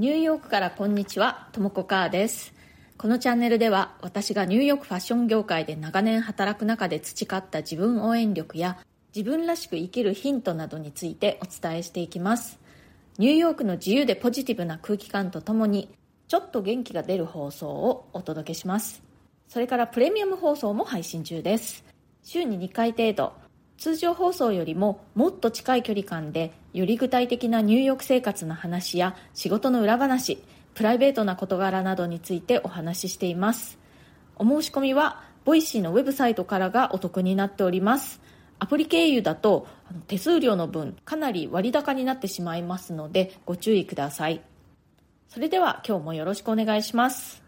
ニューヨークからこんにちは、ともこかーです。このチャンネルでは、私がニューヨークファッション業界で長年働く中で培った自分応援力や自分らしく生きるヒントなどについてお伝えしていきます。ニューヨークの自由でポジティブな空気感とともに、ちょっと元気が出る放送をお届けします。それからプレミアム放送も配信中です。週に2回程度、通常放送よりももっと近い距離感で、より具体的なニューヨーク生活の話や仕事の裏話、プライベートな事柄などについてお話ししています。お申し込みはボイシーのウェブサイトからがお得になっております。アプリ経由だと手数料の分、かなり割高になってしまいますので、ご注意ください。それでは今日もよろしくお願いします。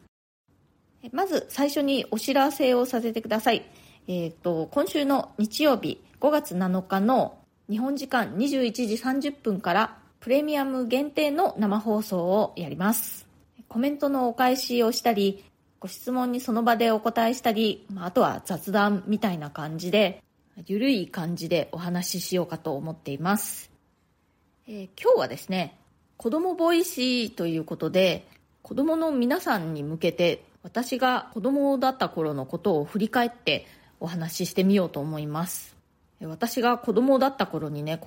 まず最初にお知らせをさせてください。今週の日曜日5月7日の日本時間21時30分からプレミアム限定の生放送をやります。コメントのお返しをしたり、ご質問にその場でお答えしたり、あとは雑談みたいな感じで、ゆるい感じでお話ししようかと思っています。今日はですね、子どもボイシーということで、子どもの皆さんに向けて私が子どもだった頃のことを振り返ってお話ししてみようと思います。私が子供だった頃にね、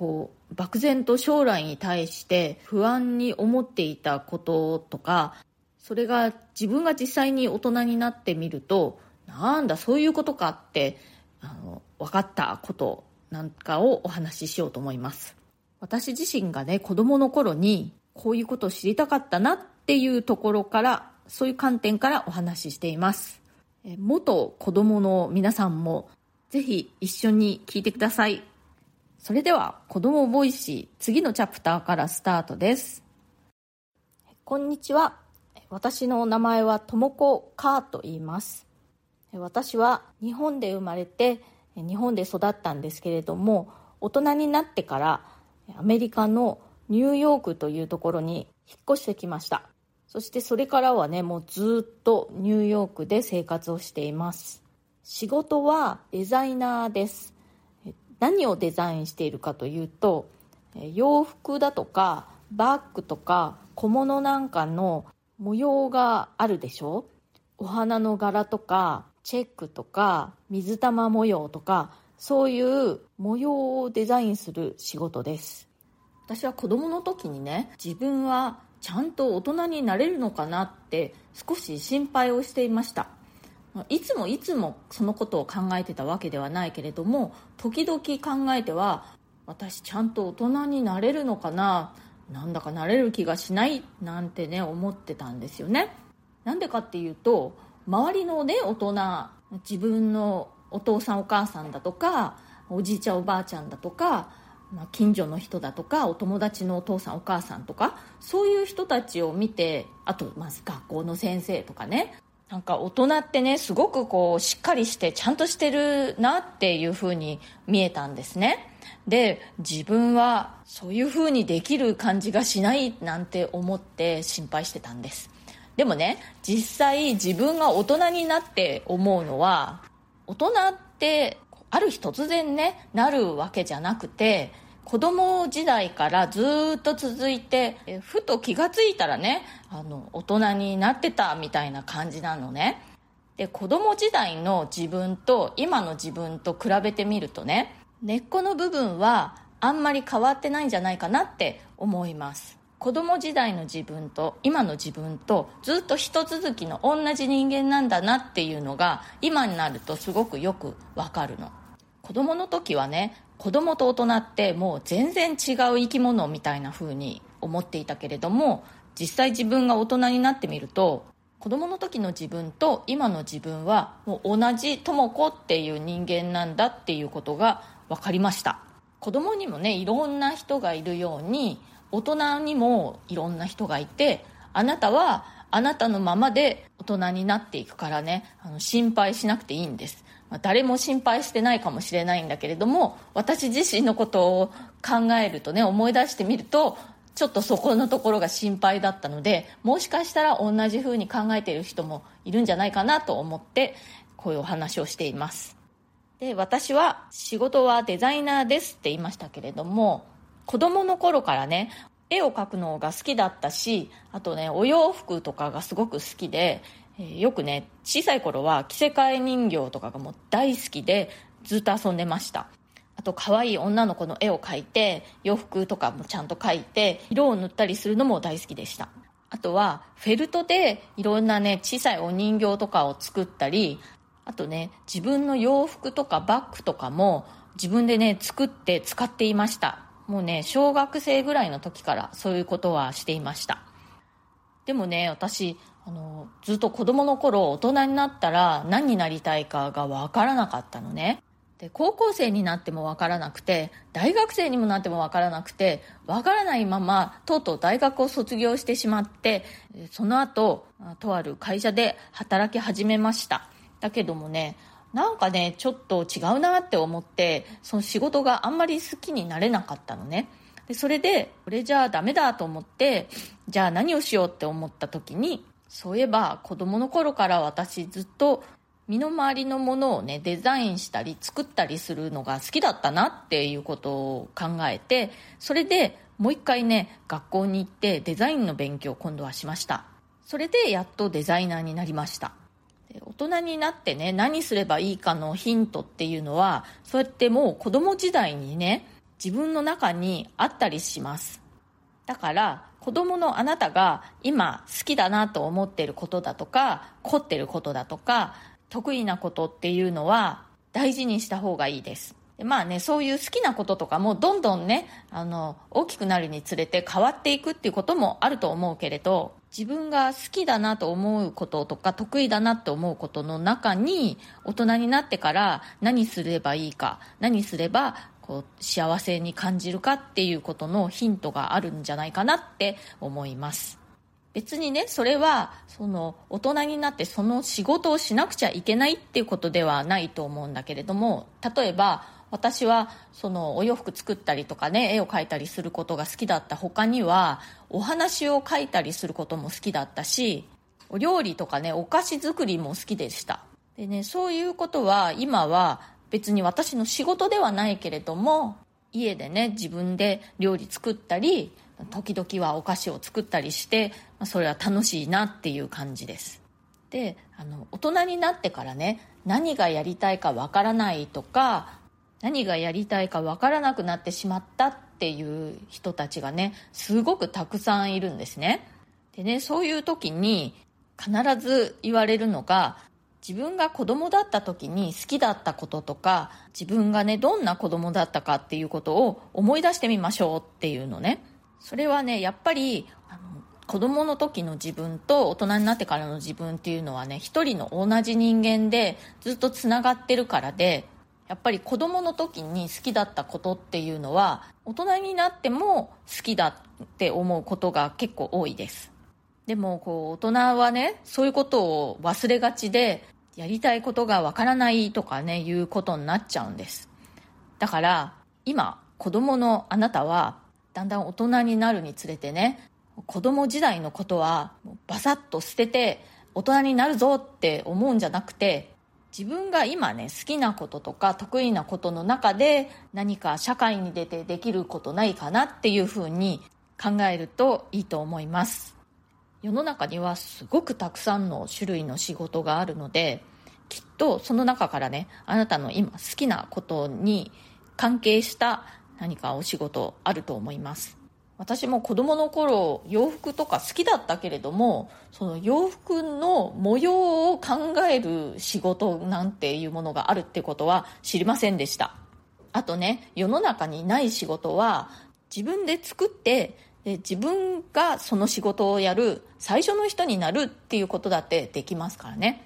漠然と将来に対して不安に思っていたこととか、それが自分が実際に大人になってみると、なんだそういうことかって分かったことなんかをお話ししようと思います。私自身がね、子供の頃にこういうことを知りたかったなっていうところから、そういう観点からお話ししています。元子供の皆さんもぜひ一緒に聞いてください。それでは子供ボイシー、次のチャプターからスタートです。こんにちは、私の名前はともこかーと言います。私は日本で生まれて日本で育ったんですけれども、大人になってからアメリカのニューヨークというところに引っ越してきました。そしてそれからはね、もうずっとニューヨークで生活をしています。仕事はデザイナーです。何をデザインしているかというと、洋服だとかバッグとか小物なんかの模様があるでしょ。お花の柄とかチェックとか水玉模様とか、そういう模様をデザインする仕事です。私は子供の時にね、自分はちゃんと大人になれるのかなって少し心配をしていました。いつもそのことを考えてたわけではないけれども、時々考えては、私ちゃんと大人になれるのかな、なんだかなれる気がしないなんてね、思ってたんですよね。なんでかっていうと、周りのね、大人、自分のお父さんお母さんだとか、おじいちゃんおばあちゃんだとか、近所の人だとか、お友達のお父さんお母さんとか、そういう人たちを見て、あと学校の先生とかね、なんか大人ってね、すごくしっかりしてちゃんとしてるなっていう風に見えたんですね。で、自分はそういう風にできる感じがしないなんて思って心配してたんです。でもね、実際自分が大人になって思うのは、大人ってある日突然ね、なるわけじゃなくて、子供時代からずっと続いて、ふと気がついたらね、大人になってたみたいな感じなのね。で、子供時代の自分と今の自分と比べてみるとね、根っこの部分はあんまり変わってないんじゃないかなって思います。子供時代の自分と今の自分とずっと一続きの同じ人間なんだなっていうのが、今になるとすごくよくわかるの。子供の時はね、子供と大人ってもう全然違う生き物みたいな風に思っていたけれども、実際自分が大人になってみると、子供の時の自分と今の自分はもう同じともこっていう人間なんだっていうことが分かりました。子供にもね、いろんな人がいるように、大人にもいろんな人がいて、あなたはあなたのままで大人になっていくからね、心配しなくていいんです。誰も心配してないかもしれないんだけれども、私自身のことを考えるとね、思い出してみると、ちょっとそこのところが心配だったので、もしかしたら同じ風に考えている人もいるんじゃないかなと思って、こういうお話をしています。で、私は仕事はデザイナーですって言いましたけれども、子供の頃からね、絵を描くのが好きだったし、あとね、お洋服とかがすごく好きで、よくね、小さい頃は着せ替え人形とかがもう大好きでずっと遊んでました。あと可愛い女の子の絵を描いて、洋服とかもちゃんと描いて色を塗ったりするのも大好きでした。あとはフェルトでいろんなね、小さいお人形とかを作ったり、あとね、自分の洋服とかバッグとかも自分でね、作って使っていました。もうね、小学生ぐらいの時からそういうことはしていました。でもね、私ずっと子供の頃、大人になったら何になりたいかが分からなかったのね。で、高校生になっても分からなくて、大学生にもなっても分からなくて、分からないままとうとう大学を卒業してしまって、その後とある会社で働き始めました。だけどもね、なんかね、ちょっと違うなって思って、その仕事があんまり好きになれなかったのね。で、それでこれじゃダメだと思って、じゃあ何をしようって思った時に、そういえば子供の頃から私ずっと身の回りのものをね、デザインしたり作ったりするのが好きだったなっていうことを考えて、それでもう一回ね、学校に行ってデザインの勉強を今度はしました。それでやっとデザイナーになりました。で、大人になってね、何すればいいかのヒントっていうのは、そうやってもう子供時代にね、自分の中にあったりします。だから子供のあなたが今好きだなと思っていることだとか、凝っていることだとか、得意なことっていうのは大事にした方がいいです。で、まあね、そういう好きなこととかもどんどんね、大きくなるにつれて変わっていくっていうこともあると思うけれど、自分が好きだなと思うこととか、得意だなと思うことの中に、大人になってから何すればいいか、何すればこう幸せに感じるかっていうことのヒントがあるんじゃないかなって思います。別にね、それはその大人になってその仕事をしなくちゃいけないっていうことではないと思うんだけれども、例えば私はそのお洋服作ったりとかね、絵を描いたりすることが好きだった他には、お話を書いたりすることも好きだったし、お料理とかね、お菓子作りも好きでした。でね、そういうことは今は別に私の仕事ではないけれども、家でね、自分で料理作ったり、時々はお菓子を作ったりして、それは楽しいなっていう感じです。で、大人になってからね、何がやりたいかわからないとか、何がやりたいかわからなくなってしまったっていう人たちがね、すごくたくさんいるんですね。でね、そういう時に必ず言われるのが、自分が子供だった時に好きだったこととか、自分がね、どんな子供だったかっていうことを思い出してみましょうっていうのね。それはね、やっぱり子供の時の自分と大人になってからの自分っていうのはね、一人の同じ人間でずっとつながってるからで、やっぱり子供の時に好きだったことっていうのは、大人になっても好きだって思うことが結構多いです。でもこう、大人はね、そういうことを忘れがちで、やりたいことがわからないとかね、いうことになっちゃうんです。だから今、子供のあなたはだんだん大人になるにつれてね、子供時代のことはバサッと捨てて大人になるぞって思うんじゃなくて、自分が今ね、好きなこととか得意なことの中で、何か社会に出てできることないかなっていうふうに考えるといいと思います。世の中にはすごくたくさんの種類の仕事があるので、きっとその中からね、あなたの今好きなことに関係した何かお仕事あると思います。私も子供の頃、洋服とか好きだったけれども、その洋服の模様を考える仕事なんていうものがあるってことは知りませんでした。あとね、世の中にない仕事は自分で作って、で、自分がその仕事をやる最初の人になるっていうことだってできますからね。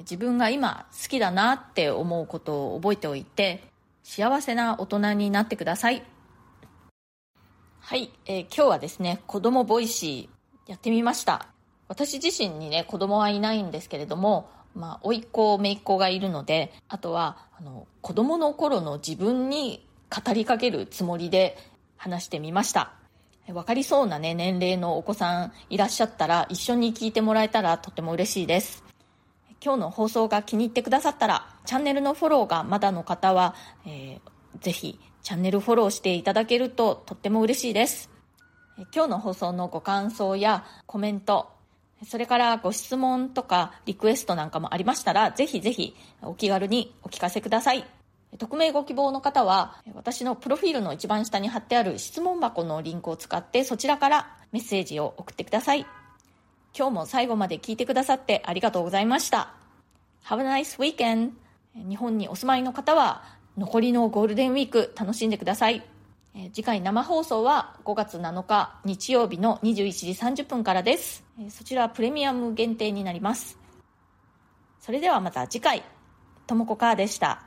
自分が今好きだなって思うことを覚えておいて、幸せな大人になってください。はい、今日はですね、子供ボイシーやってみました。私自身にね、子供はいないんですけれども、まあ、甥っ子、姪っ子がいるので、あとは子供の頃の自分に語りかけるつもりで話してみました。わかりそうなね、年齢のお子さんいらっしゃったら、一緒に聞いてもらえたらとても嬉しいです。今日の放送が気に入ってくださったら、チャンネルのフォローがまだの方は、ぜひチャンネルフォローしていただけるととっても嬉しいです。今日の放送のご感想やコメント、それからご質問とかリクエストなんかもありましたら、ぜひぜひお気軽にお聞かせください。匿名ご希望の方は、私のプロフィールの一番下に貼ってある質問箱のリンクを使って、そちらからメッセージを送ってください。今日も最後まで聞いてくださってありがとうございました。Have a nice weekend! 日本にお住まいの方は、残りのゴールデンウィーク楽しんでください。次回生放送は5月7日日曜日の21時30分からです。そちらはプレミアム限定になります。それではまた次回、ともこかーでした。